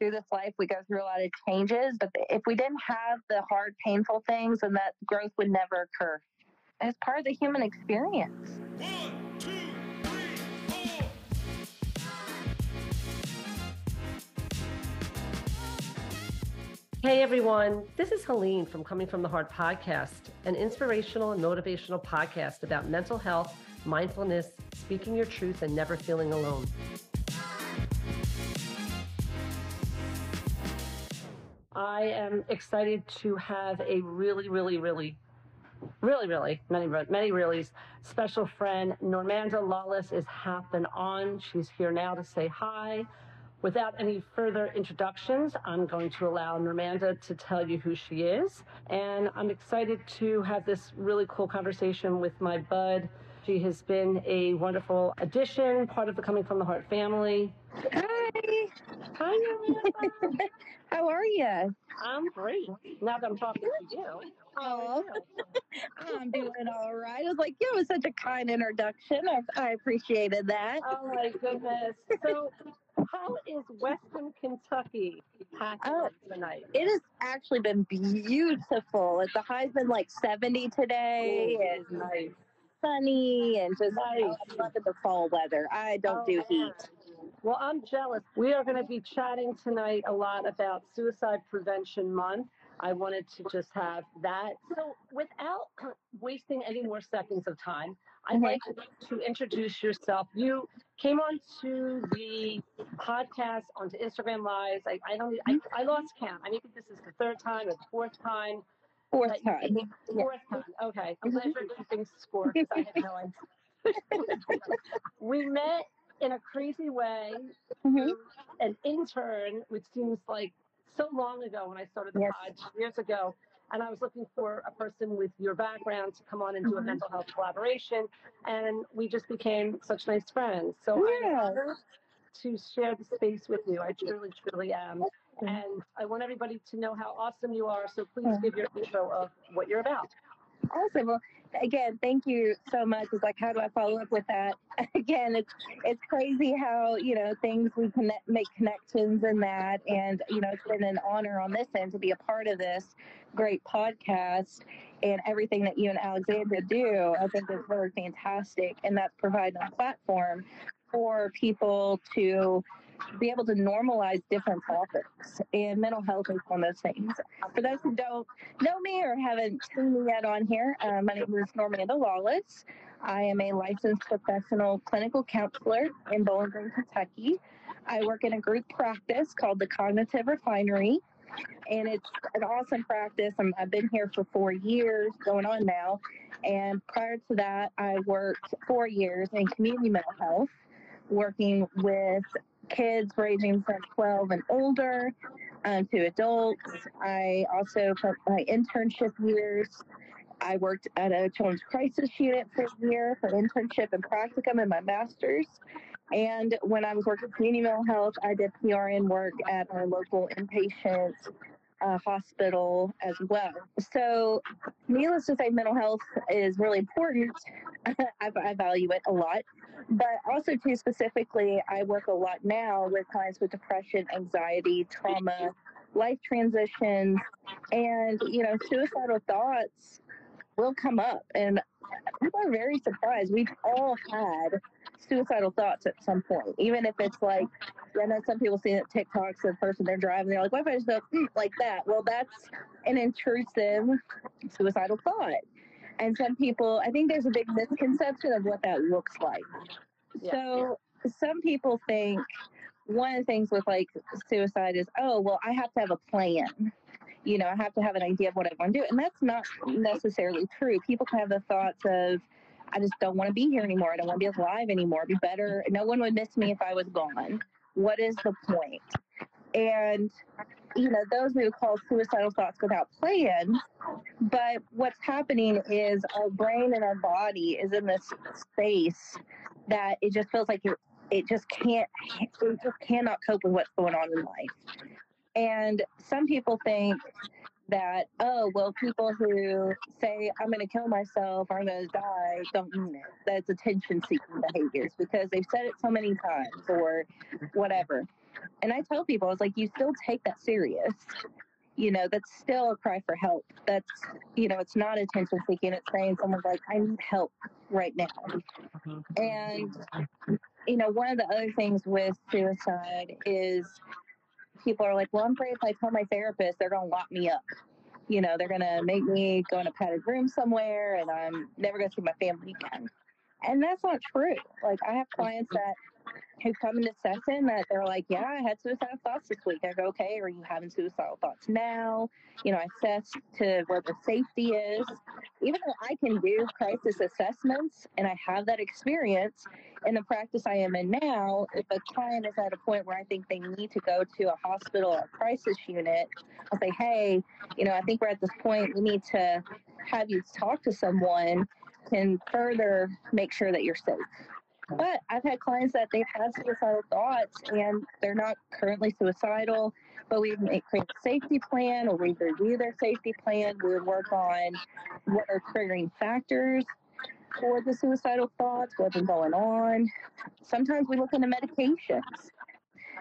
through this life, we go through a lot of changes, but if we didn't have the hard, painful things, then that growth would never occur. And it's part of the human experience. 1, 2, 3, 4. Hey everyone, this is Helene from Coming From the Heart Podcast, an inspirational and motivational podcast about mental health, mindfulness, speaking your truth, and never feeling alone. I am excited to have a really special friend. Normanda Lawless is half an on. She's here now to say hi. Without any further introductions, I'm going to allow Normanda to tell you who she is. And I'm excited to have this really cool conversation with my bud. She has been a wonderful addition, part of the Coming From the Heart family. Hi, Normanda. How are you? I'm great. Now that I'm talking to you. Oh, I'm doing all right. I was like, it was such a kind introduction. I appreciated that. Oh, my goodness. So how is Western Kentucky packing tonight? It has actually been beautiful. The high's been like 70 today. Ooh, and nice. Sunny and just look at the fall weather. I don't do heat. Well, I'm jealous. We are going to be chatting tonight a lot about Suicide Prevention Month. I wanted to just have that. So without wasting any more seconds of time, I'd like to introduce yourself. You came onto the podcast, onto Instagram Lives. I lost count. I think this is the third time or the fourth time. Fourth time. Okay. I'm glad you're keeping score because I have no idea. We met in a crazy way, an intern, which seems like so long ago when I started the pod years ago, and I was looking for a person with your background to come on and do a mental health collaboration, and we just became such nice friends. So I'm honored to share the space with you. I truly, truly am. And I want everybody to know how awesome you are. So please give your intro of what you're about. Awesome. Well, again, thank you so much. It's like, how do I follow up with that? Again, it's crazy how, things we connect, make connections in that. And, it's been an honor on this end to be a part of this great podcast and everything that you and Alexandra do. I think is really fantastic. And that's providing a platform for people to be able to normalize different topics, and mental health is one of those things. For those who don't know me or haven't seen me yet on here, my name is Normanda Lawless. I am a licensed professional clinical counselor in Bowling Green, Kentucky. I work in a group practice called The Cognitive Refinery, and it's an awesome practice. I've been here for 4 years going on now, and prior to that, I worked 4 years in community mental health, working with kids ranging from 12 and older to adults. I also, for my internship years, I worked at a children's crisis unit for a year for internship and practicum in my master's. And when I was working in community mental health, I did PRN work at our local inpatient hospital as well. So needless to say, mental health is really important. I value it a lot, but also too specifically, I work a lot now with clients with depression, anxiety, trauma, life transitions, and, suicidal thoughts will come up, and people are very surprised. We've all had suicidal thoughts at some point, even if it's like, I know some people see that TikToks of the person they're driving, they're like, what if I just go like that? Well, that's an intrusive suicidal thought. And some people, I think there's a big misconception of what that looks like. Yeah, so some people think one of the things with like suicide is, I have to have a plan. I have to have an idea of what I want to do. And that's not necessarily true. People can have the thoughts of, I just don't want to be here anymore. I don't want to be alive anymore. It'd be better. No one would miss me if I was gone. What is the point? And, those we would call suicidal thoughts without plan. But what's happening is our brain and our body is in this space that it just feels like it just cannot cope with what's going on in life. And some people think that, people who say, I'm going to kill myself, or I'm going to die, don't mean it. That's attention-seeking behaviors because they've said it so many times or whatever. And I tell people, I was like, you still take that serious. You know, that's still a cry for help. That's, you know, it's not attention seeking. It's saying someone's like, I need help right now. And, you know, one of the other things with suicide is people are like, well, I'm afraid if I tell my therapist, they're going to lock me up. You know, they're going to make me go in a padded room somewhere and I'm never going to see my family again. And that's not true. Like, I have clients that who come into session that they're like, yeah, I had suicidal thoughts this week. I go, okay, are you having suicidal thoughts now? You know, I assess to where the safety is. Even though I can do crisis assessments and I have that experience in the practice I am in now, if a client is at a point where I think they need to go to a hospital or a crisis unit, I'll say, hey, you know, I think we're at this point, we need to have you talk to someone and further make sure that you're safe. But I've had clients that they've had suicidal thoughts and they're not currently suicidal, but we create a safety plan or we review their safety plan. We work on what are triggering factors for the suicidal thoughts, what's been going on. Sometimes we look into medications.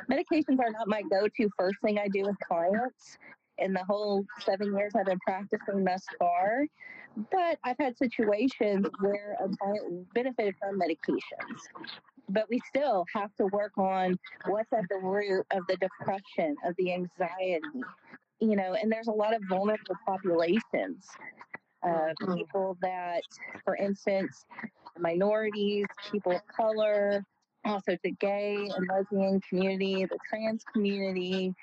Medications are not my go-to first thing I do with clients in the whole 7 years I've been practicing thus far. But I've had situations where a client benefited from medications, but we still have to work on what's at the root of the depression, of the anxiety, you know, and there's a lot of vulnerable populations, people that, for instance, minorities, people of color, also the gay and lesbian community, the trans community.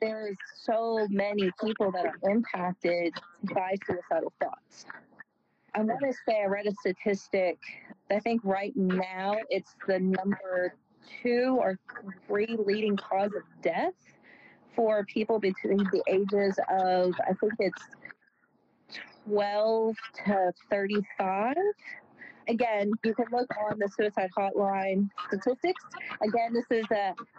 There's so many people that are impacted by suicidal thoughts. I want to say I read a statistic. I think right now it's the number 2 or 3 leading cause of death for people between the ages of, I think it's 12 to 35. Again, you can look on the suicide hotline statistics. Again, this is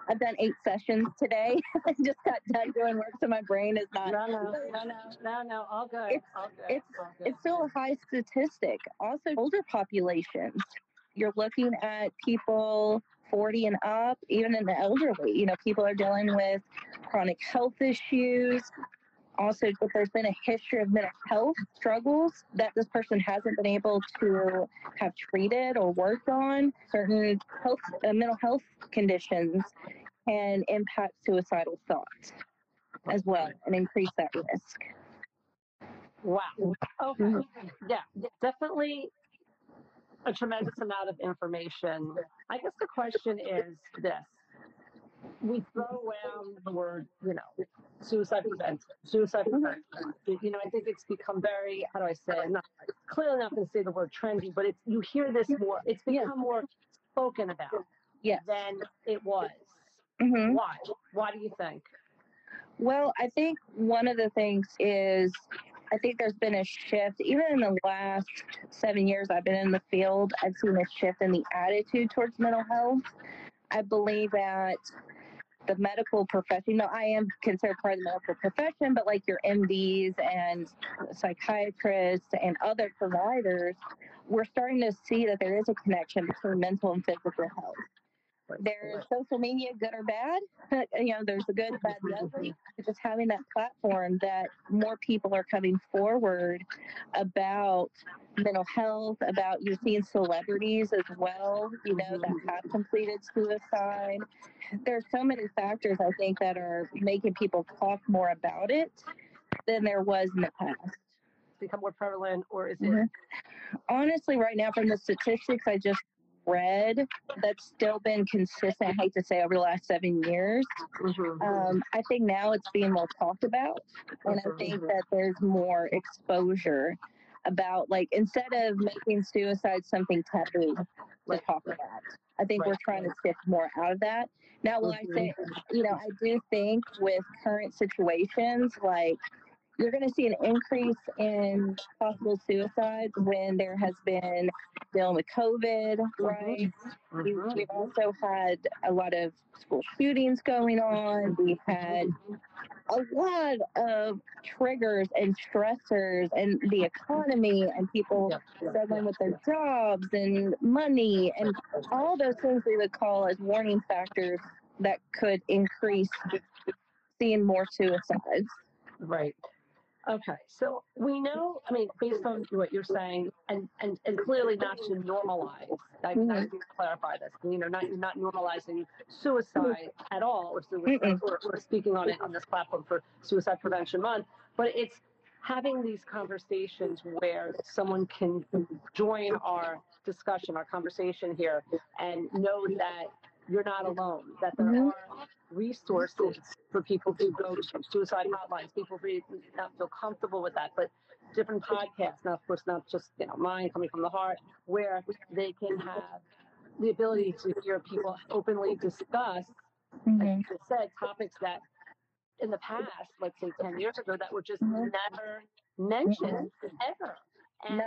I've done 8 sessions today. I just got done doing work, so my brain is not. No, all good. All good. It's still a high statistic. Also, older populations. You're looking at people 40 and up, even in the elderly. You know, people are dealing with chronic health issues. Also, if there's been a history of mental health struggles that this person hasn't been able to have treated or worked on, certain health, mental health conditions can impact suicidal thoughts as well and increase that risk. Wow. Okay. Yeah, definitely a tremendous amount of information. I guess the question is this. We throw around the word, you know, suicide prevention. You know, I think it's become very, how do I say it? I'm not clearly not going to say the word trendy, but it's, you hear this more. It's become more spoken about than it was. Why? Why do you think? Well, I think one of the things is, I think there's been a shift. Even in the last 7 years I've been in the field, I've seen a shift in the attitude towards mental health. I believe that the medical profession, you know, I am considered part of the medical profession, but like your MDs and psychiatrists and other providers, we're starting to see that there is a connection between mental and physical health. There's social media, good or bad, you know, there's the good, bad, nothing. Just having that platform that more people are coming forward about mental health, about, you've seen celebrities as well, you know, that have completed suicide. There's so many factors, I think, that are making people talk more about it than there was in the past. Become more prevalent, or is it? Honestly, right now, from the statistics I just read, that's still been consistent, I hate to say, over the last 7 years. I think now it's being more talked about, and I think that there's more exposure about, like, instead of making suicide something taboo to talk about, I think we're trying to shift more out of that. Now, will I say, you know, I do think with current situations, like, you're going to see an increase in possible suicides when there has been dealing with COVID, right? We've also had a lot of school shootings going on. We've had a lot of triggers and stressors and the economy and people struggling with their jobs and money and all those things we would call as warning factors that could increase seeing more suicides. Right. Okay. So we know, I mean, based on what you're saying, and clearly not to normalize, I need to clarify this, you know, not normalizing suicide at all. So we're speaking on it on this platform for Suicide Prevention Month, but it's having these conversations where someone can join our discussion, our conversation here, and know that you're not alone, that there are resources for people to go to, suicide hotlines, people who not feel comfortable with that, but different podcasts, now of course not just, you know, mine, Coming From the Heart, where they can have the ability to hear people openly discuss, like you said, topics that in the past, let's say 10 years ago, that were just never mentioned ever. And,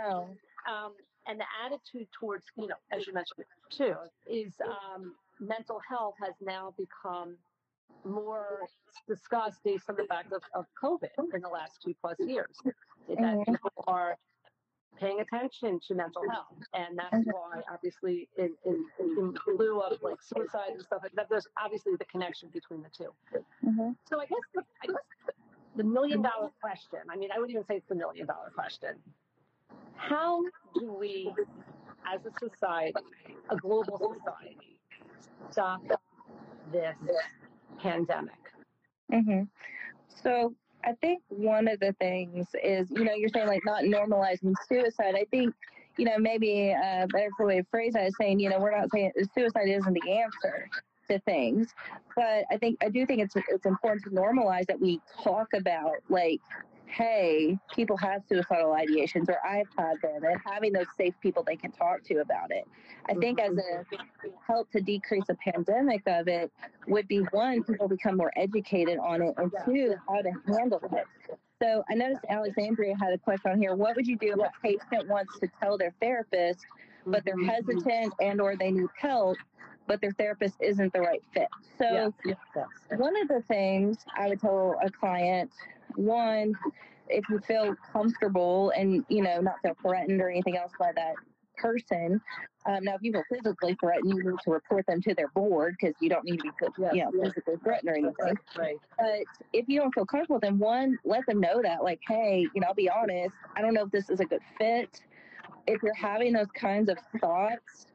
and the attitude towards, you know, as you mentioned too, is mental health has now become more discussed based on the fact of COVID in the last 2+ years. That people are paying attention to mental health. And that's why, obviously, in lieu of like suicide and stuff like that, there's obviously the connection between the two. So I guess the million-dollar question, I mean, I wouldn't even say it's the million-dollar question. How do we, as a society, a global society, stop this pandemic? So I think one of the things is, you know, you're saying like not normalizing suicide. I think, you know, maybe a better way to phrase that is saying, you know, we're not saying suicide isn't the answer to things, but I do think it's important to normalize that we talk about like, hey, people have suicidal ideations, or I've had them, and having those safe people they can talk to about it. I think as a help to decrease the pandemic of it would be, one, people become more educated on it, and two, how to handle it. So I noticed Alexandria had a question on here. What would you do if a patient wants to tell their therapist, but they're hesitant and or they need help, but their therapist isn't the right fit? So one of the things I would tell a client, one, if you feel comfortable and, you know, not feel threatened or anything else by that person. Now, if you feel physically threatened, you need to report them to their board because you don't need to be, you know, physically threatened or anything. Right. But if you don't feel comfortable, then one, let them know that, like, hey, you know, I'll be honest, I don't know if this is a good fit. If you're having those kinds of thoughts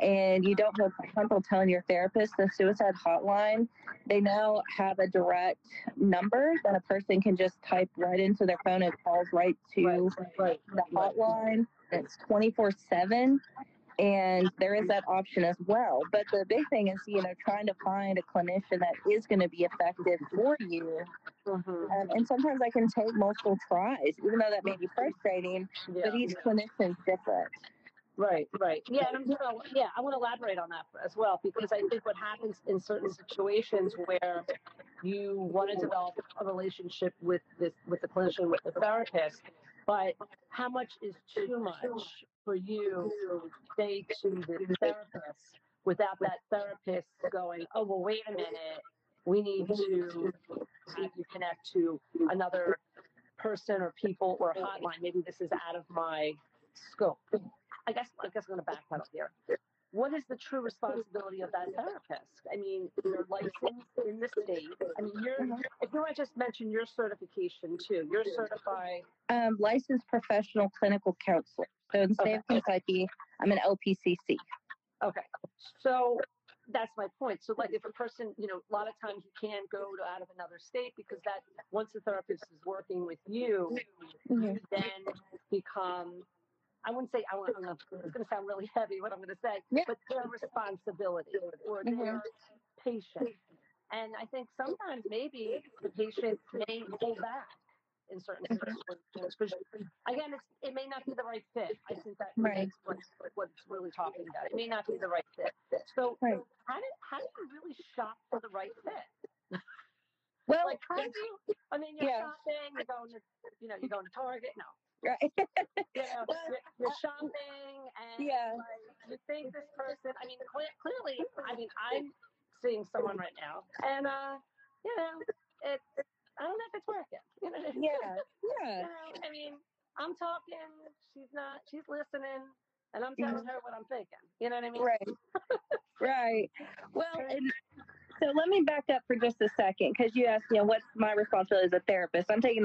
and you don't feel comfortable telling your therapist, the suicide hotline, they now have a direct number that a person can just type right into their phone and calls right to the hotline. It's 24/7, and there is that option as well. But the big thing is, you know, trying to find a clinician that is going to be effective for you. And sometimes I can take multiple tries, even though that may be frustrating, but each clinician's different. Right. Yeah, and I want to elaborate on that as well, because I think what happens in certain situations where you want to develop a relationship with the clinician, with the therapist, but how much is too much for you to say to the therapist without that therapist going, oh, well, wait a minute, we need to have you connect to another person or people or a hotline. Maybe this is out of my scope. I guess I'm going to back that up here. What is the true responsibility of that therapist? I mean, you're licensed in the state. I mean, if you want to just mention your certification too, you're certified. Licensed professional clinical counselor. So in the state of Kentucky, I'm an LPCC. Okay. So that's my point. So like if a person, you know, a lot of times you can go to out of another state because that once the therapist is working with you, you then become, I wouldn't say, it's going to sound really heavy what I'm going to say, but their responsibility or their patient. And I think sometimes maybe the patient may hold back in certain situations. Because again, it may not be the right fit. I think that's what it's really talking about. It may not be the right fit. So how do you really shop for the right fit? Well, like how do you, I mean, you're shopping, you're going to, you know, you're going to Target. No. Right. Yeah, you're shopping and like, you think this person, I mean, clearly, I mean, I'm seeing someone right now and, you know, I don't know if it's working. You know, you know, I mean, I'm talking, she's listening and I'm telling her what I'm thinking. You know what I mean? Right. Well, and So let me back up for just a second, because you asked, what's my responsibility as a therapist? I'm taking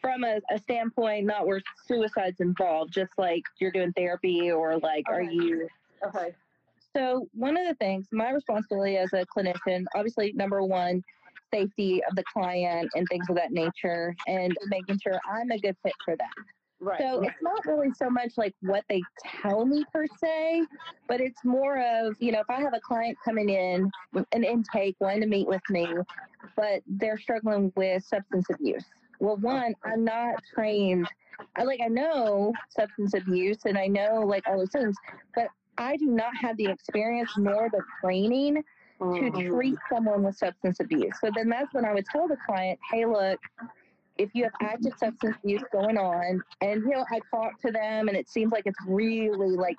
from a standpoint, not where suicide's involved, just like you're doing therapy or okay. Are you... Okay. So one of the things, my responsibility as a clinician, obviously, number one, safety of the client and things of that nature, and making sure I'm a good fit for that. Right. So it's not really so much what they tell me per se, but it's more of, if I have a client coming in, an intake, wanting to meet with me, but they're struggling with substance abuse. Well, one, I'm not trained. I know substance abuse and I know all those things, but I do not have the experience nor the training to treat someone with substance abuse. So then that's when I would tell the client, hey, look, if you have active substance abuse going on, and I talk to them and it seems like it's really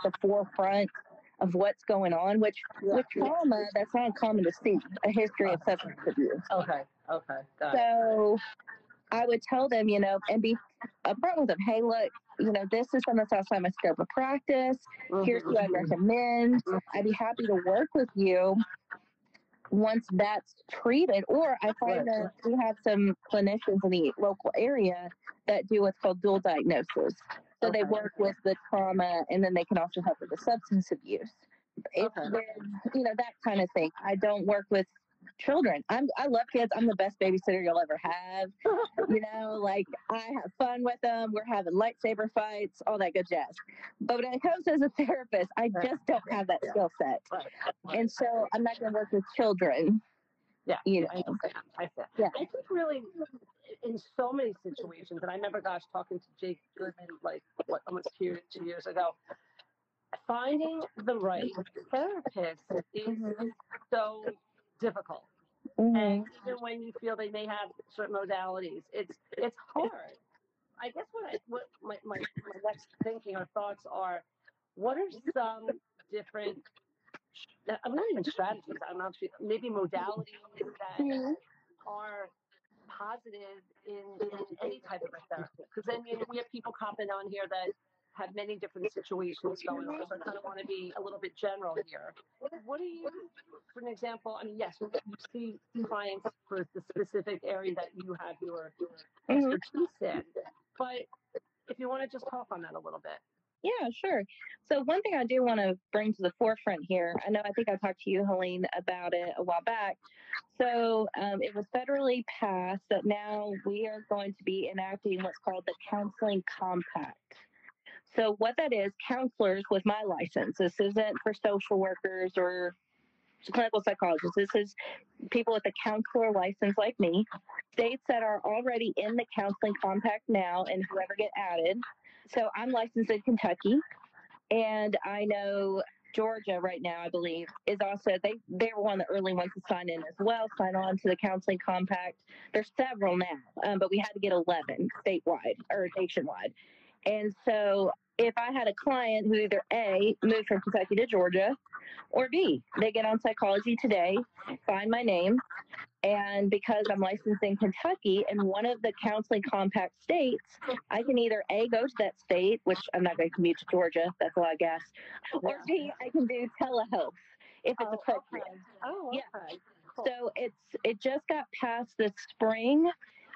the forefront of what's going on, which with trauma, that's not uncommon to see a history of substance abuse. Okay. Got so it. I would tell them, and be upfront with them. Hey, look, this is something that's outside my scope of practice. Here's what I recommend. I'd be happy to work with you once that's treated, or I find that we have some clinicians in the local area that do what's called dual diagnosis. So they work with the trauma, and then they can also help with the substance abuse. That kind of thing. I don't work with children. I love kids. I'm the best babysitter you'll ever have. I have fun with them. We're having lightsaber fights, all that good jazz. But when it comes as a therapist, I just don't have that skill set. Right. And so I'm not going to work with children. Yeah. I understand. Yeah. I think really in so many situations, and I remember, talking to Jake Goodman, almost 2 years ago, finding the right therapist is so difficult. And even when you feel they may have certain modalities, it's hard. I guess what my next thinking or thoughts are, what are some different, I'm not even strategies, I'm not sure, maybe modalities that are positive in any type of a therapy? Because then we have people commenting on here that have many different situations going on, so I kind of want to be a little bit general here. What do you, for an example, yes, you see clients for the specific area that you have your expertise in, but if you want to just talk on that a little bit. Yeah, sure. So one thing I do want to bring to the forefront here, I think I talked to you, Helene, about it a while back. So it was federally passed that now we are going to be enacting what's called the Counseling Compact. So what that is, counselors with my license, this isn't for social workers or clinical psychologists, this is people with a counselor license like me, states that are already in the Counseling Compact now and whoever get added. So I'm licensed in Kentucky, and I know Georgia right now, I believe, is also, they were one of the early ones to sign in as well, sign on to the Counseling Compact. There's several now, but we had to get 11 statewide or nationwide. And so if I had a client who either A, moved from Kentucky to Georgia, or B, they get on Psychology Today, find my name, and because I'm licensed in Kentucky in one of the Counseling Compact states, I can either A, go to that state, which I'm not going to commute to Georgia, that's a lot of gas, or B, I can do telehealth if it's appropriate. Okay. Cool. So it just got passed this spring.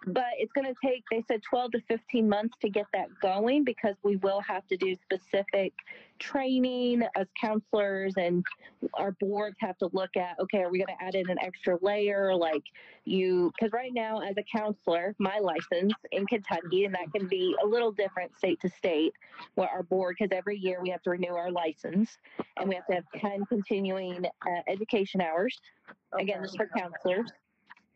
But it's going to take, they said, 12 to 15 months to get that going, because we will have to do specific training as counselors, and our boards have to look at, okay, are we going to add in an extra layer? Because right now as a counselor, my license in Kentucky, and that can be a little different state to state, what our board, because every year we have to renew our license, and we have to have 10 continuing education hours. Again, this is for counselors.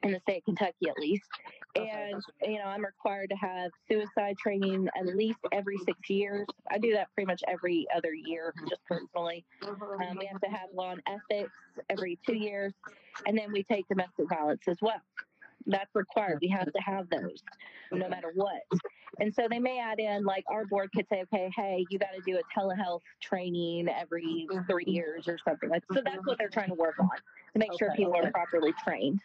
In the state of Kentucky, at least. And, I'm required to have suicide training at least every 6 years. I do that pretty much every other year, just personally. We have to have law and ethics every 2 years. And then we take domestic violence as well. That's required. We have to have those no matter what. And so they may add in, our board could say, okay, hey, you got to do a telehealth training every 3 years or something. So that's what they're trying to work on, to make sure people are properly trained.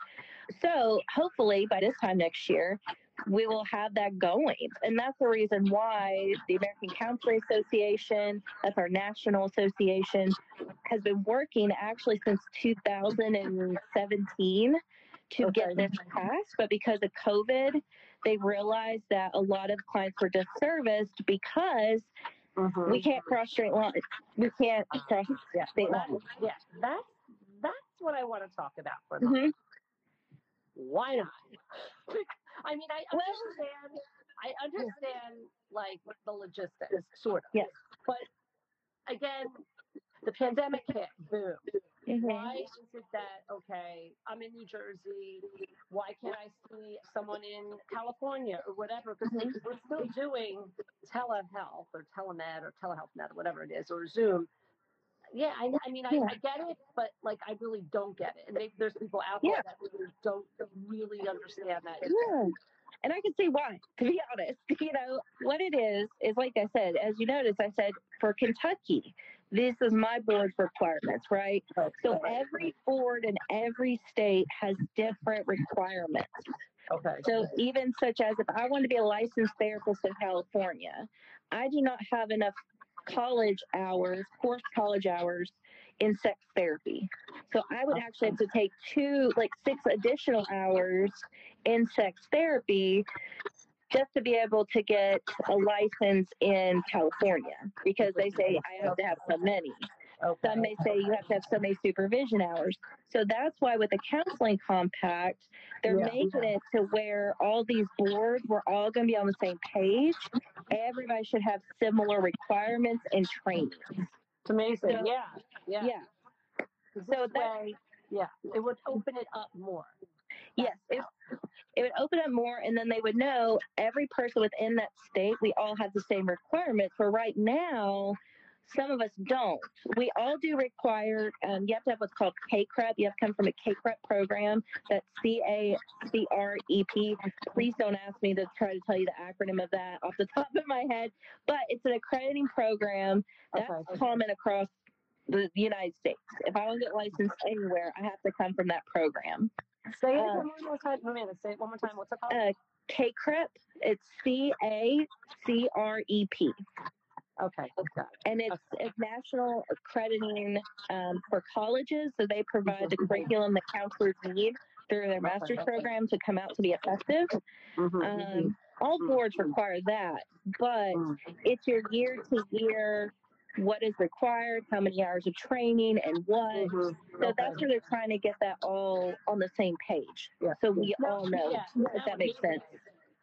So hopefully by this time next year, we will have that going. And that's the reason why the American Counseling Association, that's our national association, has been working actually since 2017 to get this passed. But because of COVID, they realized that a lot of clients were disserviced because we can't cross straight lines. We can't cross state lines. Yeah, that's what I want to talk about for a moment. Why not? I mean, I understand like the logistics, sort of. Yes. But again, the pandemic hit, boom. Why is it that, okay, I'm in New Jersey, why can't I see someone in California or whatever? Because we're still doing telehealth or telemed or telehealth net, whatever it is, or Zoom. Yeah, I mean, I get it, but like, I really don't get it. And there's people out there that really don't really understand that. Yeah. And I can see why, to be honest. You know, what it is like I said, as you notice, I said, for Kentucky, this is my board's requirements, right? Okay. So every board in every state has different requirements. Okay. So even such as if I want to be a licensed therapist in California, I do not have enough college hours in sex therapy. So I would actually have to take 6 additional hours in sex therapy just to be able to get a license in California, because they say I have to have so many. Some may say you have to have so many supervision hours. So that's why with the counseling compact, they're making it to where all these boards, we're all going to be on the same page. Everybody should have similar requirements and trainings. It's amazing. So, so that way, it would open it up more. Yes, it would open up more, and then they would know every person within that state, we all have the same requirements. For right now, some of us don't. We all do require, you have to have what's called CACCREP. You have to come from a CACCREP program. That's CACREP. Please don't ask me to try to tell you the acronym of that off the top of my head, but it's an accrediting program that's common across the United States. If I want to get licensed anywhere, I have to come from that program. Say it one more time. Say it one more time. What's it called? CACCREP. It's CACREP. Okay. And it's national accrediting for colleges. So they provide the curriculum the counselors need through their master's program to come out to be effective. All boards require that, but it's your year to year. What is required, how many hours of training, and what. So that's where they're trying to get that all on the same page. Yeah. So we all know if that makes sense.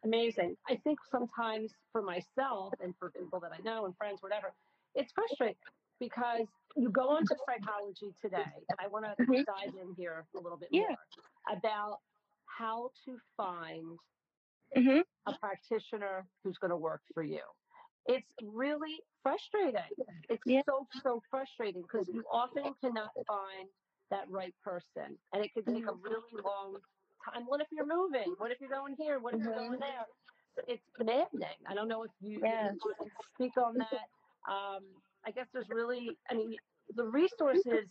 Amazing. I think sometimes for myself and for people that I know and friends, whatever, it's frustrating because you go on to psychology today, and I want to dive in here a little bit more about how to find a practitioner who's going to work for you. It's really frustrating. It's so frustrating because you often cannot find that right person. And it can take a really long time. What if you're moving? What if you're going here? What if you're going there? It's maddening. I don't know if you can speak on that. I guess there's really, the resources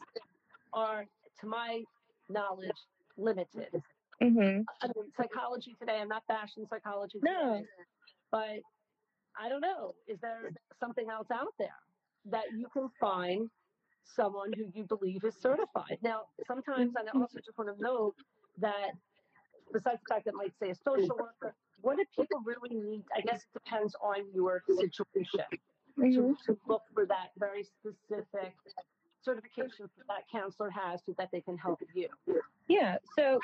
are, to my knowledge, limited. Psychology today, I'm not bashing psychology today, but I don't know. Is there something else out there that you can find someone who you believe is certified? Now, sometimes I also just want to note that besides the fact that might say a social worker, what do people really need? I guess it depends on your situation to look for that very specific certification that counselor has so that they can help you. Yeah. So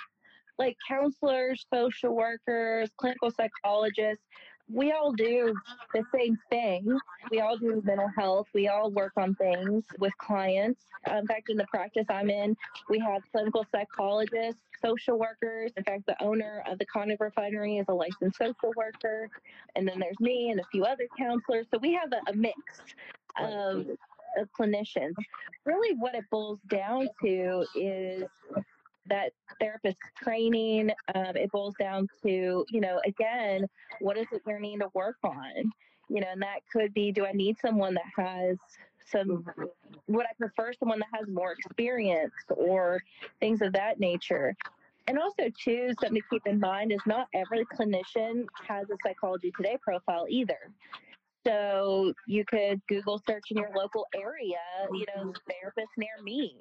like counselors, social workers, clinical psychologists, we all do the same thing. We all do mental health. We all work on things with clients. In fact, in the practice I'm in, we have clinical psychologists, social workers. In fact, the owner of the Cognitive Refinery is a licensed social worker. And then there's me and a few other counselors. So we have a mix of clinicians. Really what it boils down to is that therapist training, it boils down to, again, what is it you're needing to work on? And that could be, do I need someone that has would I prefer someone that has more experience or things of that nature? And also, too, something to keep in mind is not every clinician has a Psychology Today profile either. So you could Google search in your local area, you know, therapist near me.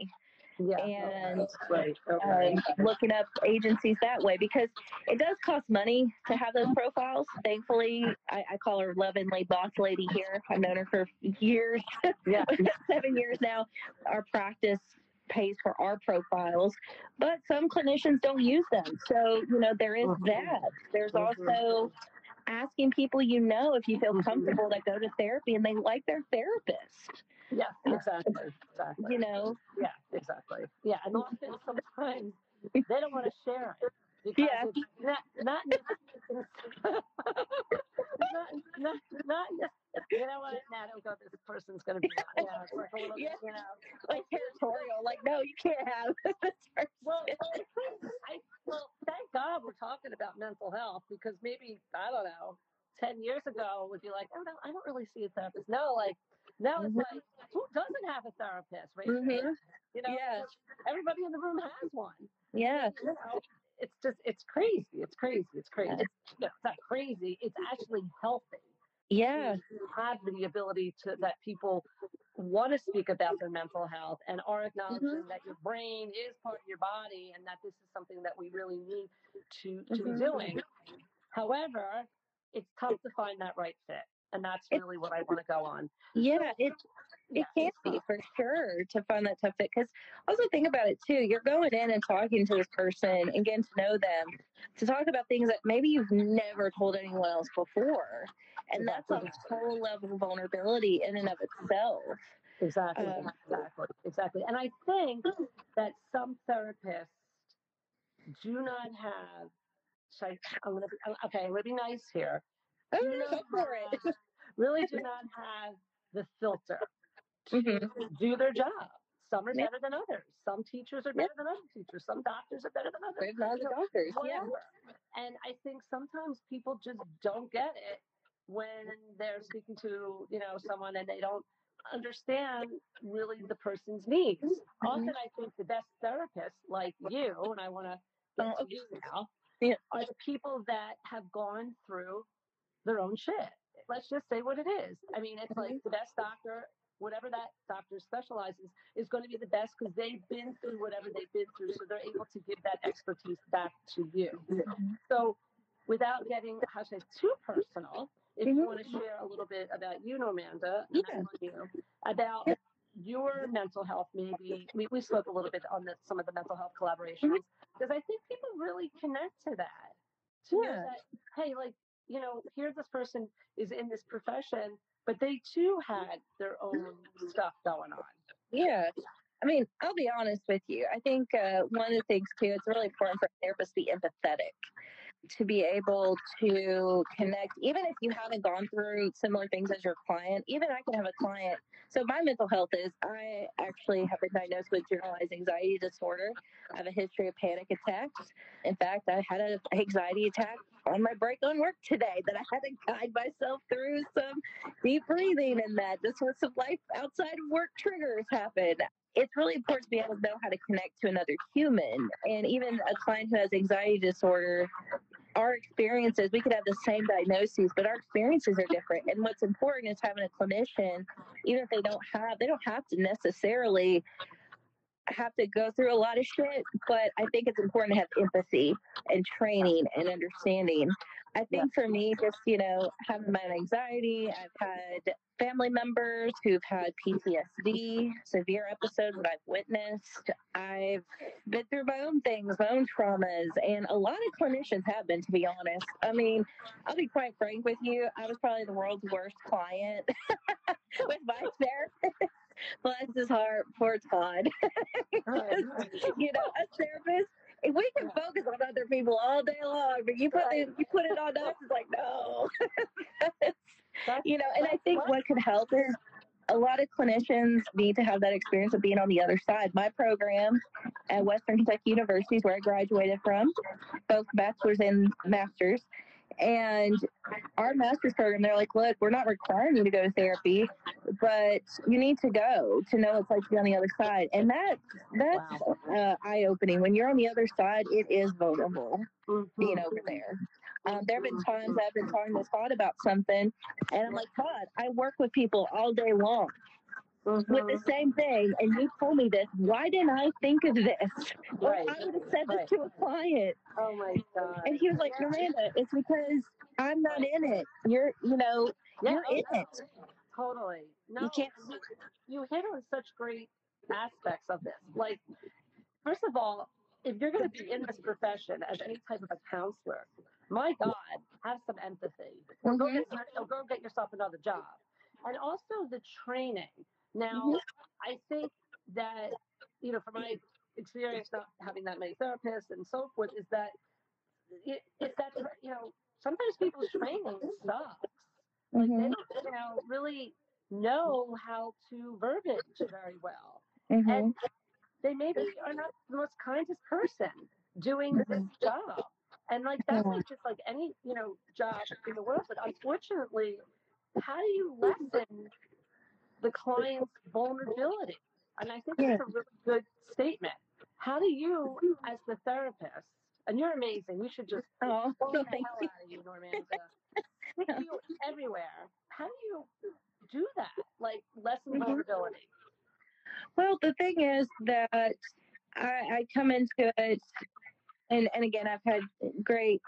Yeah, and looking up agencies that way, because it does cost money to have those profiles. Thankfully, I call her lovingly boss lady here. I've known her for years, 7 years now. Our practice pays for our profiles, but some clinicians don't use them. So, you know, there is that. There's also asking people, you know, if you feel comfortable to go to therapy and they like their therapist. Yeah, exactly. You know? Yeah, exactly. Yeah, and often sometimes they don't want to share it because it's not you know what? Now don't go. This person's going to be it's like a little, you know, like territorial. Like, no, you can't have this person. Well, thank God we're talking about mental health, because maybe, I don't know, 10 years ago would be like, oh no, I don't really see a therapist. No, like now it's like, who doesn't have a therapist, right? You know, everybody in the room has one. Yeah. You know, it's just, it's crazy. It's crazy. It's crazy. It's, no, it's not crazy. It's actually healthy. Yeah, you have the ability to that people want to speak about their mental health and are acknowledging that your brain is part of your body and that this is something that we really need to be doing. However, it's tough to find that right fit, and that's really what I want to go on. Yeah, so, it can be for sure to find that tough fit, because also think about it too. You're going in and talking to this person and getting to know them to talk about things that maybe you've never told anyone else before. And that's a whole level of vulnerability in and of itself. Exactly, exactly. And I think that some therapists do not have, I'm going to be nice here. Really do not have the filter to do their job. Some are better than others. Some teachers are better than other teachers. Some doctors are better than others. Doctors, And I think sometimes people just don't get it when they're speaking to, you know, someone and they don't understand really the person's needs. Often I think the best therapists, like you, and I want to get to you now, are the people that have gone through their own shit. Let's just say what it is. I mean, it's like the best doctor, whatever that doctor specializes, is going to be the best because they've been through whatever they've been through. So they're able to give that expertise back to you. So without getting, too personal, if you want to share a little bit about you, Normanda, about your mental health, maybe we spoke a little bit on some of the mental health collaborations, because I think people really connect to that. That, hey, like, you know, here this person is in this profession, but they too had their own stuff going on. Yeah. I mean, I'll be honest with you. I think one of the things, too, it's really important for therapists to be empathetic, to be able to connect, even if you haven't gone through similar things as your client. Even I can have a client. So my mental health is, I actually have been diagnosed with generalized anxiety disorder. I have a history of panic attacks. In fact, I had an anxiety attack on my break on work today that I had to guide myself through some deep breathing and that just with some life outside of work triggers happen. It's really important to be able to know how to connect to another human. And even a client who has anxiety disorder, our experiences, we could have the same diagnoses, but our experiences are different. And what's important is having a clinician, even if they don't have to necessarily have to go through a lot of shit, but I think it's important to have empathy and training and understanding. I think for me, just, you know, having my anxiety, I've had family members who've had PTSD, severe episodes that I've witnessed. I've been through my own things, my own traumas, and a lot of clinicians have been, to be honest. I mean, I'll be quite frank with you. I was probably the world's worst client with my therapist. Bless his heart, poor Todd. You know, a therapist, we can focus on other people all day long, but you put it on us, it's like, no. You know, and I think what could help is a lot of clinicians need to have that experience of being on the other side. My program at Western Kentucky University is where I graduated from, both bachelor's and master's. And our master's program, they're like, look, we're not requiring you to go to therapy, but you need to go to know what it's like to be on the other side. And that's eye-opening. When you're on the other side, it is vulnerable being over there. There have been times I've been talking to Todd about something, and I'm like, Todd, I work with people all day long with the same thing, and you told me this. Why didn't I think of this? Right. Or I would have said this to a client. Oh my God. And he was like, Normanda, it's because I'm not in it. You're, you know, you're in it. Totally. No, you can't. You hit on such great aspects of this. Like, first of all, if you're going to be in this profession as any type of a counselor, my God, have some empathy. Go get yourself another job. And also the training. Now, I think that, you know, from my experience, not having that many therapists and so forth, is that it's that, you know, sometimes people's training sucks. Like they don't, you know, really know how to verbiage very well. And they maybe are not the most kindest person doing this job. And like, that's like just like any, you know, job in the world. But unfortunately, how do you lessen the client's vulnerability? And I think that's a really good statement. How do you, as the therapist, and you're amazing, we should just thank you. Out of you, Normanda. Thank you everywhere. How do you do that? Like, lessen vulnerability? Well, the thing is that I come into it, and again, I've had great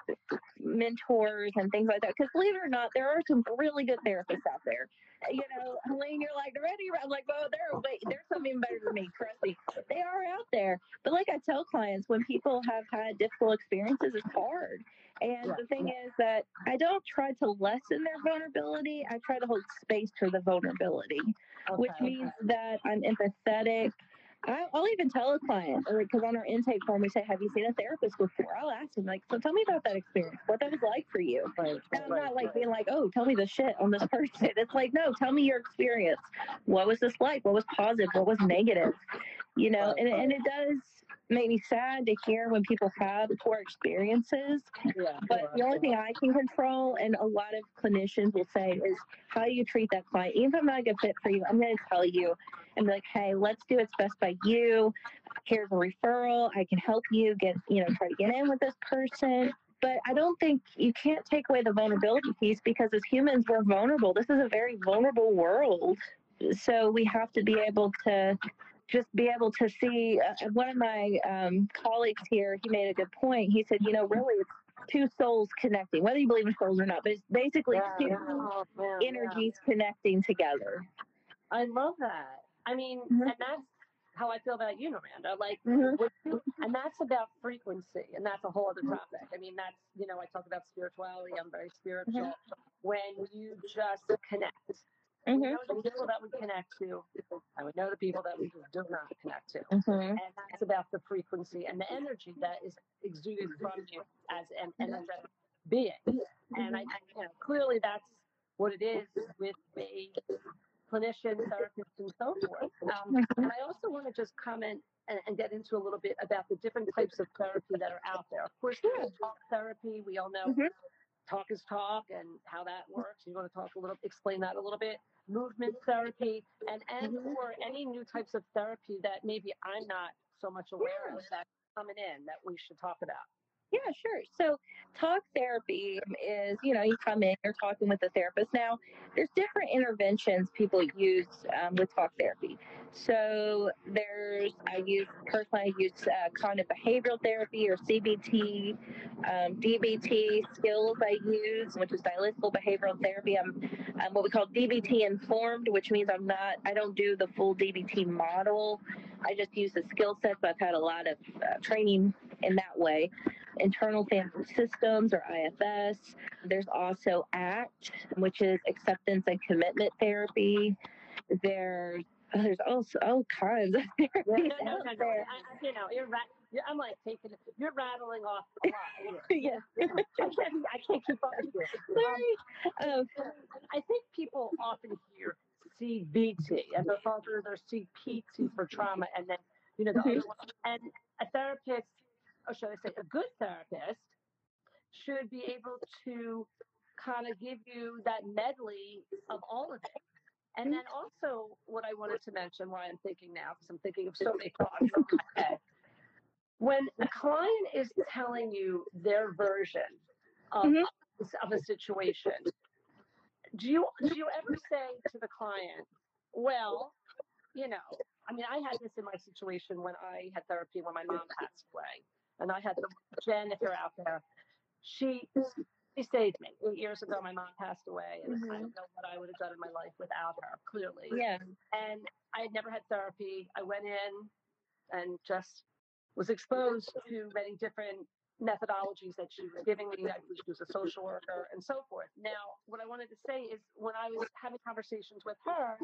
mentors and things like that. Because believe it or not, there are some really good therapists out there. You know, Helene, you're like, ready? I'm like, well, there's something even better than me. Trust me. They are out there. But like I tell clients, when people have had difficult experiences, it's hard. And the thing is that I don't try to lessen their vulnerability. I try to hold space for the vulnerability, which means that I'm empathetic. I'll even tell a client, because on our intake form, we say, have you seen a therapist before? I'll ask them, like, so tell me about that experience, what that was like for you. And I'm not like being like, oh, tell me the shit on this person. It's like, no, tell me your experience. What was this like? What was positive? What was negative? You know, and it does make me sad to hear when people have poor experiences. But the only thing I can control, and a lot of clinicians will say, is how you treat that client. Even if I'm not a good fit for you, I'm going to tell you and be like, hey, let's do what's best by you. Here's a referral. I can help you get, you know, try to get in with this person. But I don't think you can't take away the vulnerability piece, because as humans, we're vulnerable. This is a very vulnerable world. So we have to be able to just be able to see. One of my colleagues here, he made a good point. He said, you know, really, it's two souls connecting, whether you believe in souls or not, but it's basically energies connecting together. I love that. I mean, and that's how I feel about you, Normanda. Like, and that's about frequency, and that's a whole other topic. I mean, that's, you know, I talk about spirituality. I'm very spiritual. When you just connect. I would know the people that we connect to. I would know the people that we do not connect to. And that's about the frequency and the energy that is exuded from you as an energetic being. And I, you know, clearly that's what it is with me, clinician, therapist, and so forth. And I also want to just comment and get into a little bit about the different types of therapy that are out there. Of course, there's talk therapy. We all know talk is talk and how that works. You want to talk a little, explain that a little bit. Movement therapy and or any new types of therapy that maybe I'm not so much aware of that's coming in that we should talk about. Yeah, sure. So talk therapy is, you know, you come in, you're talking with the therapist. Now, there's different interventions people use with talk therapy. So there's, I use cognitive behavioral therapy or CBT, DBT skills I use, which is dialectical behavioral therapy. I'm what we call DBT informed, which means I don't do the full DBT model. I just use the skill sets. I've had a lot of training in that way. Internal family systems or IFS. There's also ACT, which is acceptance and commitment therapy. There's also all kinds of therapies out there. You know, I'm like taking. You're rattling off a lot. I can't keep up with you. Sorry. I think people often hear CBT and they're called their CPT for trauma, and then you know the other one. And a therapist. Or should I say a good therapist should be able to kind of give you that medley of all of it. And then also what I wanted to mention, why I'm thinking now, because I'm thinking of so many thoughts. Okay. When a client is telling you their version of a situation, do you ever say to the client, well, you know, I mean, I had this in my situation when I had therapy, when my mom passed away, and I had Jen, if you're out there, she saved me. 8 years ago, my mom passed away, and I don't know what I would have done in my life without her, clearly. Yeah. And I had never had therapy. I went in and just was exposed to many different methodologies that she was giving me. She was a social worker and so forth. Now, what I wanted to say is when I was having conversations with her,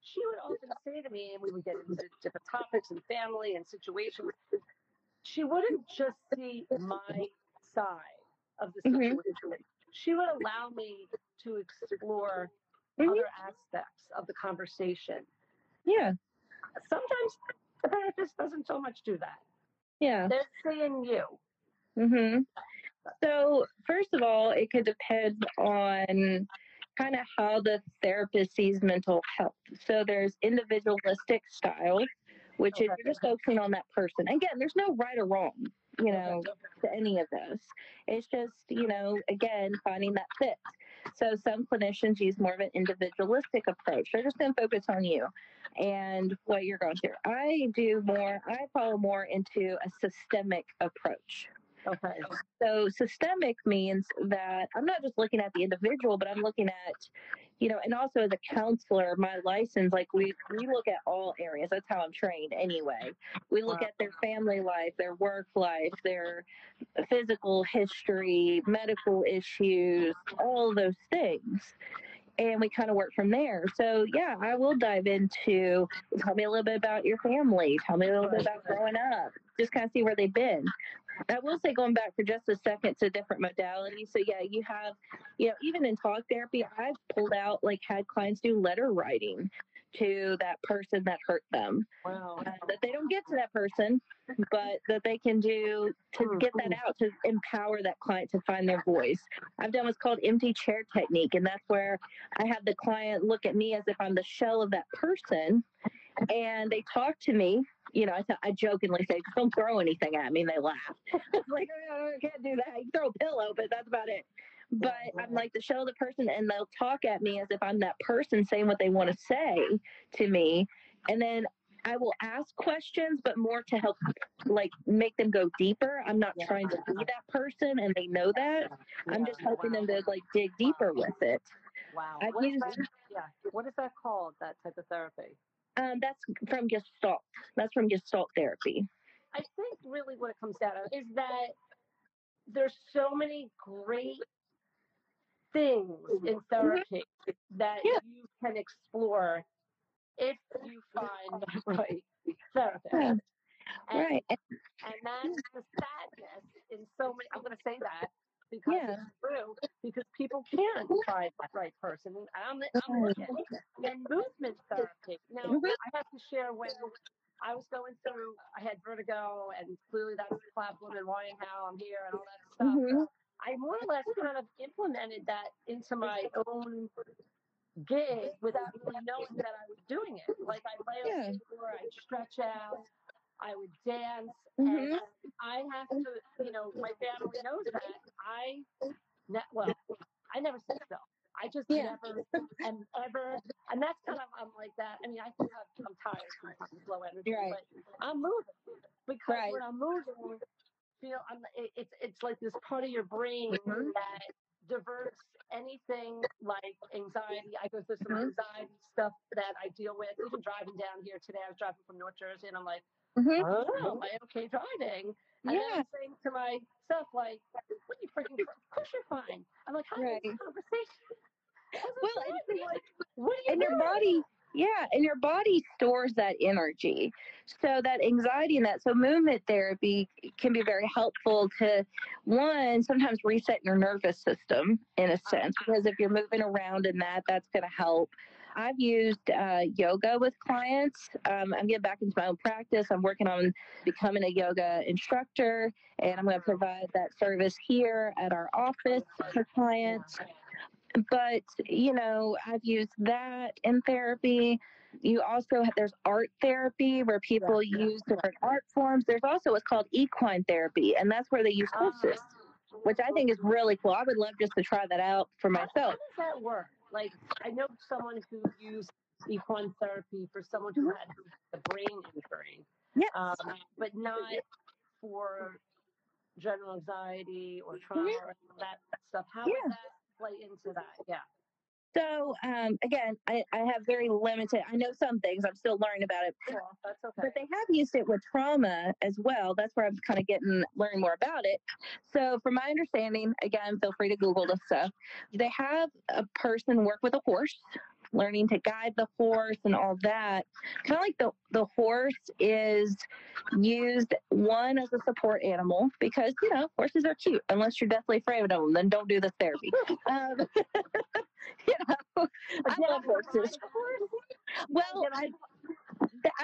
she would often say to me, and we would get into different topics and family and situations, she wouldn't just see my side of the situation. She would allow me to explore other aspects of the conversation. Yeah. Sometimes the therapist doesn't so much do that. Yeah. They're seeing you. So first of all, it could depend on kind of how the therapist sees mental health. So there's individualistic style, which is you're just focusing on that person. Again, there's no right or wrong, you know, to any of this. It's just, you know, again, finding that fit. So some clinicians use more of an individualistic approach. They're just going to focus on you and what you're going through. I follow more into a systemic approach. Okay. So systemic means that I'm not just looking at the individual, but I'm looking at, you know, and also as a counselor, my license, like we look at all areas. That's how I'm trained anyway. We look at their family life, their work life, their physical history, medical issues, all those things. And we kind of work from there. So, yeah, I will dive into, tell me a little bit about your family. Tell me a little bit about growing up. Just kind of see where they've been. I will say, going back for just a second to different modalities. So, yeah, you have, you know, even in talk therapy, I've pulled out, like, had clients do letter writing to that person that hurt them. Wow. That they don't get to that person, but that they can do to get that out, to empower that client to find their voice. I've done what's called empty chair technique, and that's where I have the client look at me as if I'm the shell of that person, and they talk to me. You know, I jokingly say, don't throw anything at me, and they laugh. Like, oh, I can't do that. You throw a pillow, but that's about it. But I'm like the shell of the person, and they'll talk at me as if I'm that person saying what they want to say to me. And then I will ask questions, but more to help, like, make them go deeper. I'm not trying to be that person, and they know that. I'm just helping them to, like, dig deeper with it. Wow. What is that called, that type of therapy? That's from Gestalt. That's from Gestalt therapy. I think really what it comes down to is that there's so many great things in therapy that you can explore if you find the right therapist. Yeah. And that's the sadness in so many, I'm going to say that because it's true, because people can't find that right person. And I'm looking at movement therapy. Now, I have to share when I was going through, I had vertigo, and clearly that's the platform and why and how I'm here and all that stuff. I more or less kind of implemented that into my own gig without really knowing that I was doing it. Like, I lay on the floor, I'd stretch out, I would dance, and I have to, you know, my family knows that. I never sit still. I just never am ever, and that's kind of, I'm like that. I mean, I think I'm tired sometimes, low energy, but I'm moving. Because when I'm moving, it's like this part of your brain that diverts anything like anxiety. I go through some anxiety stuff that I deal with. Even driving down here today, I was driving from North Jersey, and I'm like, am I okay driving? And then I'm saying to myself, like, what are you freaking, of course you're fine. I'm like, how is this conversation? Well, and, like, what are you doing? Your body. Yeah, and your body stores that energy. So that anxiety and that, so movement therapy can be very helpful to, one, sometimes reset your nervous system in a sense, because if you're moving around in that's going to help. I've used yoga with clients. I'm getting back into my own practice. I'm working on becoming a yoga instructor, and I'm going to provide that service here at our office for clients. But, you know, I've used that in therapy. You also have, there's art therapy where people use different art forms. There's also what's called equine therapy, and that's where they use horses, which I think is really cool. I would love just to try that out for myself. How does that work? Like, I know someone who used equine therapy for someone who had a brain injury, but not for general anxiety or trauma or that stuff. How does that play into that? Yeah. So, again, I have very limited, I know some things, I'm still learning about it, that's okay. But they have used it with trauma as well. That's where I'm kind of learning more about it. So from my understanding, again, feel free to Google this stuff. They have a person work with a horse, learning to guide the horse and all that. Kind of like the horse is used, one, as a support animal because, you know, horses are cute. Unless you're deathly afraid of them, then don't do the therapy. You know, I love horses. Well, I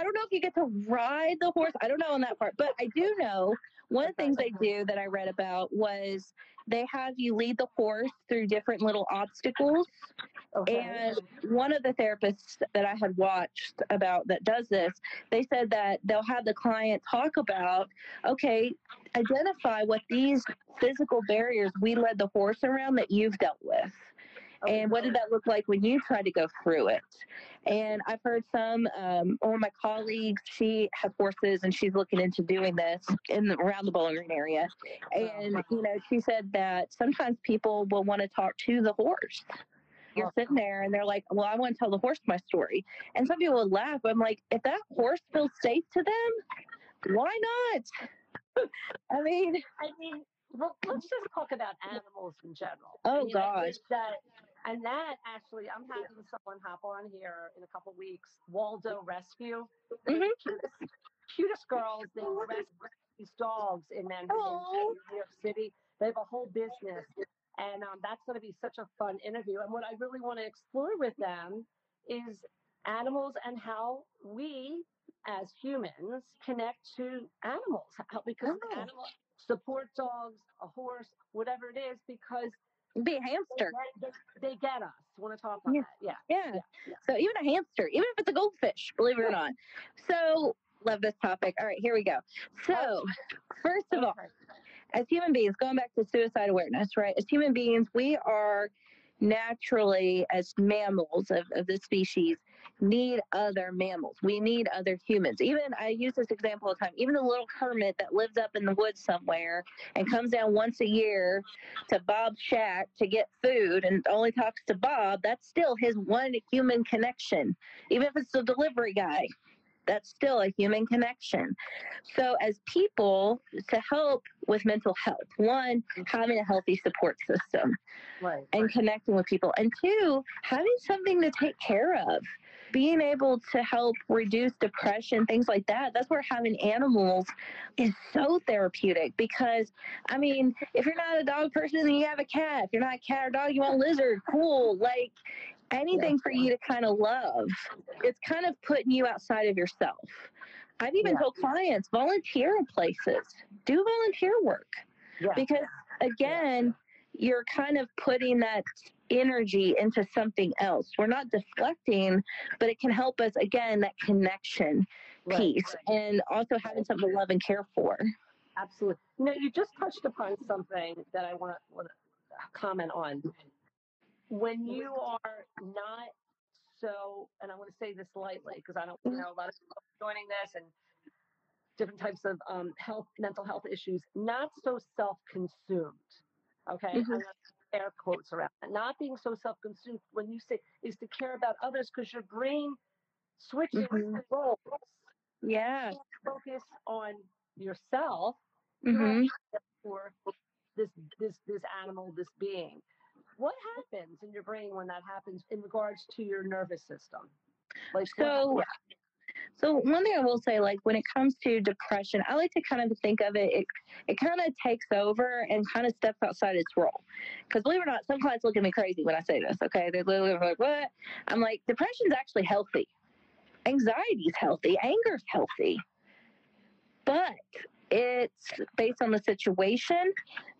don't know if you get to ride the horse. I don't know on that part, but I do know one of the things they do that I read about was they have you lead the horse through different little obstacles. Okay. And one of the therapists that I had watched about that does this, they said that they'll have the client talk about, okay, identify what these physical barriers we led the horse around that you've dealt with. And what did that look like when you tried to go through it? And I've heard some, one of my colleagues, she has horses and she's looking into doing this around the Bowling Green area. And, you know, she said that sometimes people will want to talk to the horse. You're sitting there and they're like, well, I want to tell the horse my story. And some people will laugh. I'm like, if that horse feels safe to them, why not? I mean, well, let's just talk about animals in general. Oh, gosh. And that actually, I'm having someone hop on here in a couple of weeks. Waldo Rescue. Mm-hmm. The cutest girls. They rescue these dogs in Manhattan, New York City. They have a whole business. And that's going to be such a fun interview. And what I really want to explore with them is animals and how we as humans connect to animals. Because animals support dogs, a horse, whatever it is, because be a hamster. They get us. Want to talk about that? Yeah. So even a hamster, even if it's a goldfish, believe it or not. So love this topic. All right, here we go. So first of all, as human beings, going back to suicide awareness, right? As human beings, we are naturally, as mammals of the species, need other mammals. We need other humans. Even, I use this example all the time, even the little hermit that lives up in the woods somewhere and comes down once a year to Bob's shack to get food and only talks to Bob, that's still his one human connection. Even if it's the delivery guy, that's still a human connection. So as people, to help with mental health, one, having a healthy support system and connecting with people. And two, having something to take care of, being able to help reduce depression, things like that. That's where having animals is so therapeutic because, I mean, if you're not a dog person, then you have a cat. If you're not a cat or dog, you want a lizard. Cool. Like, anything for you to kind of love. It's kind of putting you outside of yourself. I've even told clients, volunteer in places. Do volunteer work. Yeah. Because, again, you're kind of putting that energy into something else. We're not deflecting, but it can help us, again, that connection piece. And also having something to love and care for. Absolutely. Now, you just touched upon something that I want to comment on. When you are not so, and I want to say this lightly because I don't a lot of people joining this and different types of mental health issues, not so self-consumed, okay? Mm-hmm. I'm not air quotes around that. Not being so self-consumed when you say is to care about others because your brain switches roles. Yeah. You focus on yourself or this animal, this being. What happens in your brain when that happens in regards to your nervous system? Like, so, So one thing I will say, like when it comes to depression, I like to kind of think of it kind of takes over and kind of steps outside its role. Because believe it or not, some clients look at me crazy when I say this, okay? They're literally like, what? I'm like, depression's actually healthy. Anxiety's healthy. Anger's healthy. But it's based on the situation.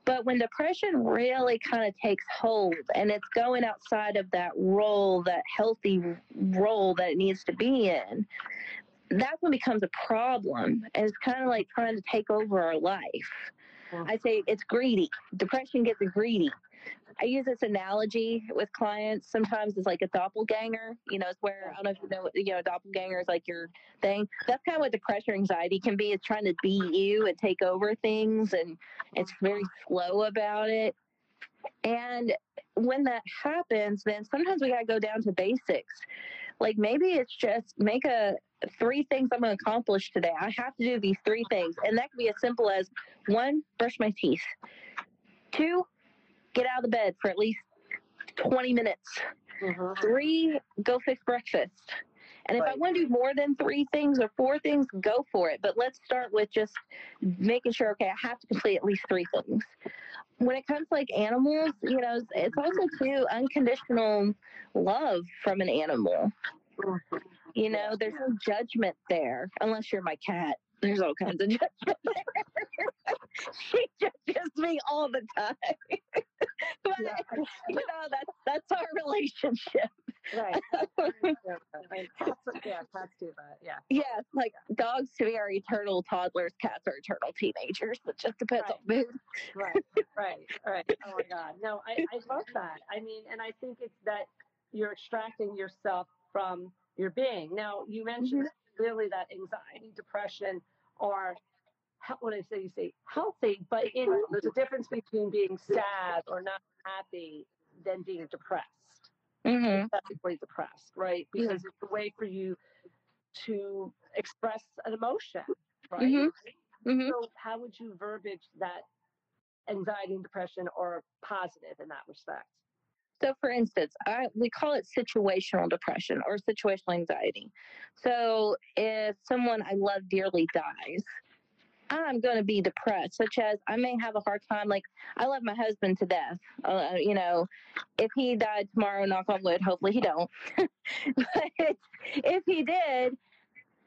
But when depression really kind of takes hold and it's going outside of that role, that healthy role that it needs to be in, that's when it becomes a problem. And it's kind of like trying to take over our life. Yeah. I say it's greedy. Depression gets greedy. I use this analogy with clients. Sometimes it's like a doppelganger, you know, it's where, I don't know if you know, doppelganger is like your thing. That's kind of what depression, anxiety can be. It's trying to be you and take over things, and it's very slow about it. And when that happens, then sometimes we got to go down to basics. Like maybe it's just make a 3 things I'm going to accomplish today. I have to do these 3 things. And that can be as simple as 1, brush my teeth. 2, get out of the bed for at least 20 minutes. Mm-hmm. 3, go fix breakfast. And if I want to do more than 3 things or 4 things, go for it. But let's start with just making sure, okay, I have to complete at least 3 things. When it comes to like animals, you know, it's also too unconditional love from an animal. You know, there's no judgment there, unless you're my cat. There's all kinds of judgment there. She judges me all the time. But, yeah. You know, that's our relationship. Right. Cats do that. Yeah. Yeah. Like dogs to be our eternal toddlers, cats are eternal teenagers. It just depends on mood. Right. Oh my God. No, I love that. I mean, and I think it's that you're extracting yourself from your being. Now, you mentioned really that anxiety, depression are, when I say you say healthy, but there's a difference between being sad or not happy than being depressed. Mm-hmm. Definitely depressed, right? Because mm-hmm. it's a way for you to express an emotion, right? Mm-hmm. Mm-hmm. So how would you verbiage that anxiety and depression are positive in that respect? So, for instance, we call it situational depression or situational anxiety. So if someone I love dearly dies, I'm going to be depressed, such as I may have a hard time. Like, I love my husband to death. You know, if he died tomorrow, knock on wood, hopefully he don't. But if he did,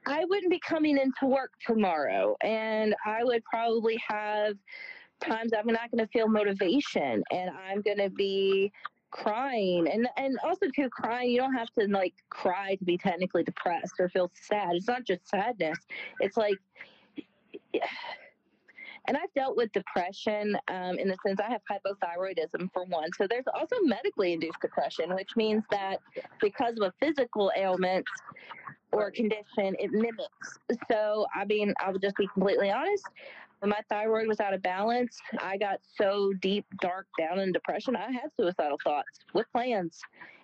I wouldn't be coming into work tomorrow. And I would probably have times I'm not going to feel motivation, and I'm going to be crying. And also too, crying, you don't have to like cry to be technically depressed or feel sad. It's not just sadness. It's like, and I've dealt with depression in the sense I have hypothyroidism for one. So there's also medically induced depression, which means that because of a physical ailment or condition, it mimics. So, I mean, I would just be completely honest. When my thyroid was out of balance, I got so deep, dark, down in depression, I had suicidal thoughts with plans.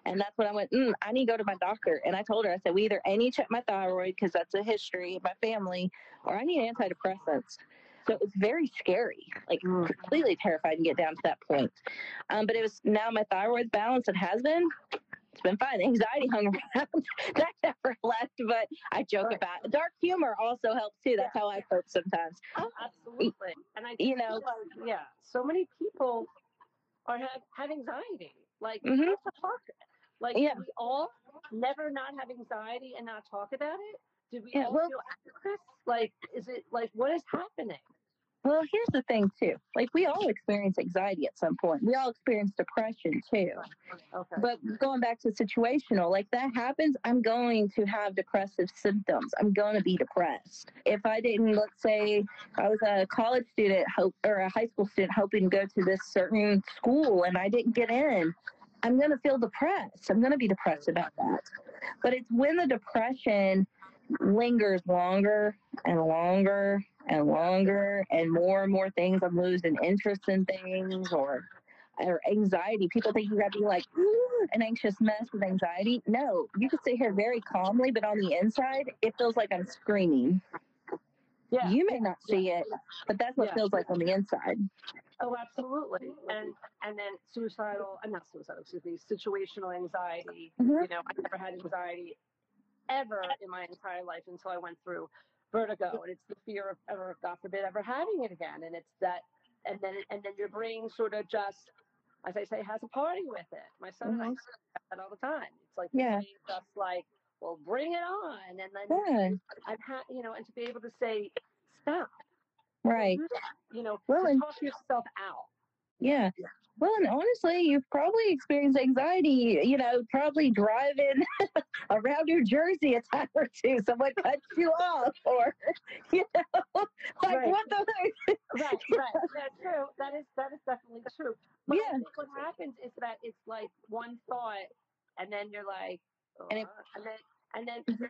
And that's when I went, I need to go to my doctor. And I told her, I said, we either I need to check my thyroid because that's a history of my family, or I need antidepressants. So it was very scary, like completely terrified and get down to that point. But it was now my thyroid's balanced. It has been. It's been fun. Anxiety hung around. That never left, but I joke about it. Dark humor also helps too. That's how I cope sometimes. Oh, absolutely. And I, you know, like, so many people are have anxiety. Like, not to talk. Like, we all never not have anxiety and not talk about it. Do we all feel anxious? Like, is it like what is happening? Well, here's the thing, too. Like, we all experience anxiety at some point. We all experience depression, too. Okay. But going back to situational, like, that happens, I'm going to have depressive symptoms. I'm going to be depressed. If I didn't, let's say, I was a college student or a high school student hoping to go to this certain school, and I didn't get in, I'm going to feel depressed. I'm going to be depressed about that. But it's when the depression lingers longer and longer and longer, and more things. I'm losing interest in things, or anxiety. People think you got to be like an anxious mess with anxiety. No, you can sit here very calmly, but on the inside, it feels like I'm screaming. Yeah, you may not see it, but that's what it feels like on the inside. Oh, absolutely. And then situational anxiety. You know, I never had anxiety ever in my entire life until I went through vertigo. And it's the fear of ever, God forbid, ever having it again. And it's that, and then your brain sort of just, as I say, has a party with it. My son and I have that all the time. It's like, just like, well, bring it on. And then I've had, and to be able to say, stop. Right. Well, talk yourself out. Yeah. Well, and honestly, you've probably experienced anxiety, probably driving around New Jersey a time or two. Someone cuts you off or, what the heck? Right. That's true. That is definitely true. But I think what happens is that it's like one thought and then you're like, oh, and then to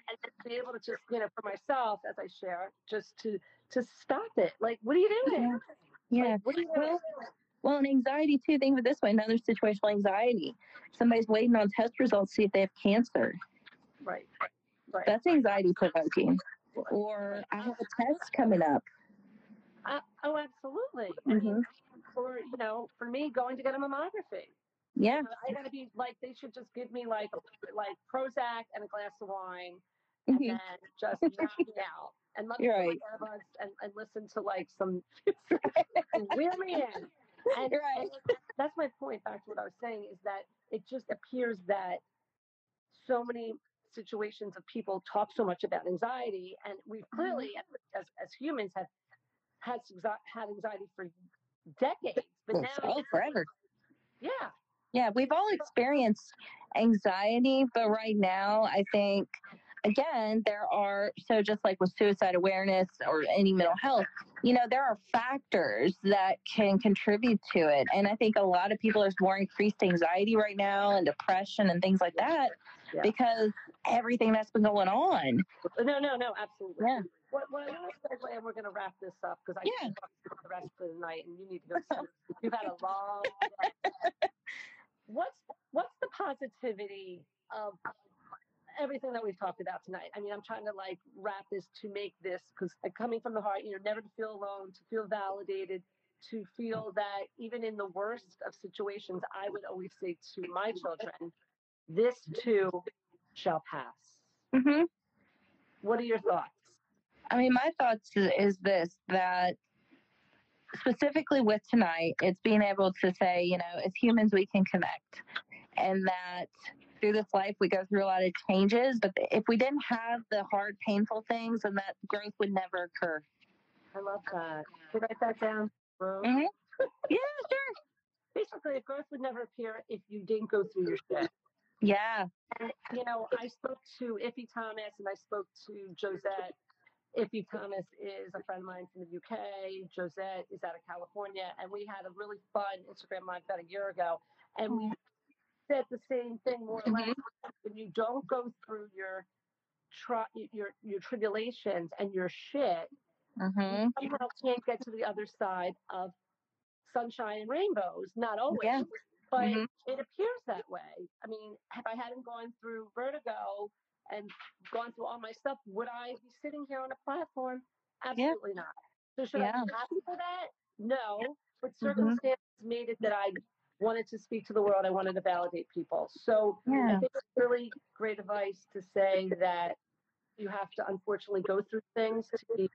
be able to just, for myself, as I share, just to stop it. Like, what are you doing? Yeah. Like, what are you doing? Well, and anxiety, too, think of it this way, another situational anxiety. Somebody's waiting on test results to see if they have cancer. Right. That's anxiety provoking. Or I have a test coming up. Oh, absolutely. Or, for me, going to get a mammography. Yeah. I got to be like, they should just give me like Prozac and a glass of wine and then just knock me out. And let me go on and listen to like some wheel me in. And, and that's my point back to what I was saying is that it just appears that so many situations of people talk so much about anxiety, and we clearly as humans have had anxiety for decades, but now forever. Yeah, we've all experienced anxiety, but right now I think again there are, so just like with suicide awareness or any mental health, there are factors that can contribute to it. And I think a lot of people, there's more increased anxiety right now and depression and things like that because everything that's been going on. No, absolutely. Yeah. What I want to say, and we're going to wrap this up because I can't talk for the rest of the night and you need to go sleep. You've had a long day. What's the positivity of everything that we've talked about tonight? I mean, I'm trying to like wrap this to make this, because coming from the heart, never to feel alone, to feel validated, to feel that even in the worst of situations, I would always say to my children, this too shall pass. Mm-hmm. What are your thoughts? I mean, my thoughts is this, that specifically with tonight, it's being able to say, as humans, we can connect. And that through this life, we go through a lot of changes. But if we didn't have the hard, painful things, then that growth would never occur. I love that. Can you write that down? Mm-hmm. Yeah, sure. Basically, growth would never appear if you didn't go through your shit. Yeah. And, I spoke to Iffy Thomas and I spoke to Josette. Iffy Thomas is a friend of mine from the UK. Josette is out of California. And we had a really fun Instagram Live about a year ago. And we said the same thing more or less. When you don't go through your tribulations and your shit, you somehow can't get to the other side of sunshine and rainbows. Not always. Yeah. But it appears that way. I mean, if I hadn't gone through vertigo and gone through all my stuff, would I be sitting here on a platform? Absolutely not. So should I be happy for that? No. But circumstances made it that I wanted to speak to the world. I wanted to validate people. So I think it's really great advice to say that you have to unfortunately go through things to be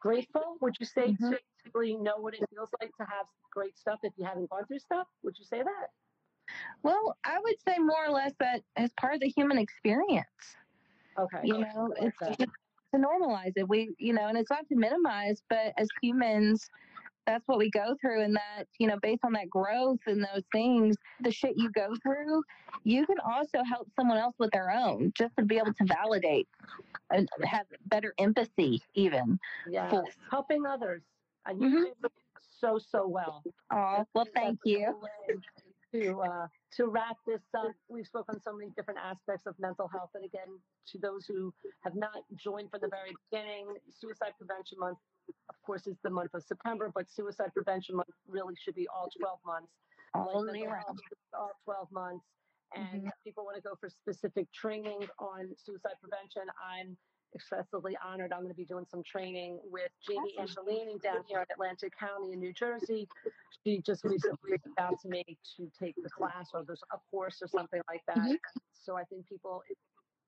grateful. Would you say to really know what it feels like to have great stuff if you haven't gone through stuff? Would you say that? Well, I would say more or less that as part of the human experience. Okay. It's to normalize it. We, and it's not to minimize, but as humans, that's what we go through. And that, based on that growth and those things, the shit you go through, you can also help someone else with their own, just to be able to validate and have better empathy even. Yeah. So, helping others. And you do so well. Oh, well, thank you. To wrap this up, we've spoken on so many different aspects of mental health. And again, to those who have not joined from the very beginning, Suicide Prevention Month, of course, is the month of September, but Suicide Prevention Month really should be all 12 months. All 12 months. And if people want to go for specific training on suicide prevention, I'm excessively honored. I'm going to be doing some training with Jamie Angelini down here in Atlantic County in New Jersey. She just recently reached out to me to take the class, or there's a course or something like that. So I think people,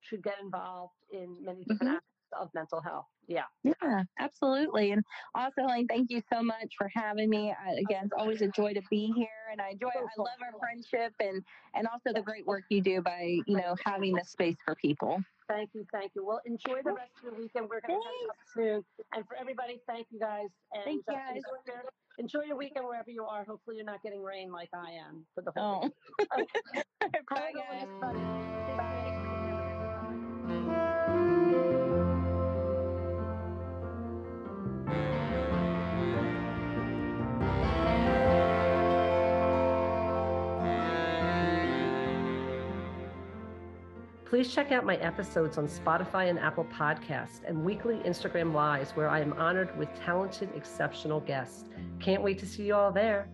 should get involved in many different aspects of mental health. Yeah. Yeah, absolutely. And also, Helene, thank you so much for having me. Again, it's always a joy to be here, and I love our friendship and also the great work you do by, you know, having this space for people. Thank you. Thank you. Well, enjoy the rest of your weekend. We're going to catch up soon. And for everybody, thank you guys. And thank you guys. Enjoy your weekend wherever you are. Hopefully you're not getting rain like I am for the whole week. Okay. Bye, guys. Bye. Please check out my episodes on Spotify and Apple Podcasts and weekly Instagram Lives, where I am honored with talented, exceptional guests. Can't wait to see you all there.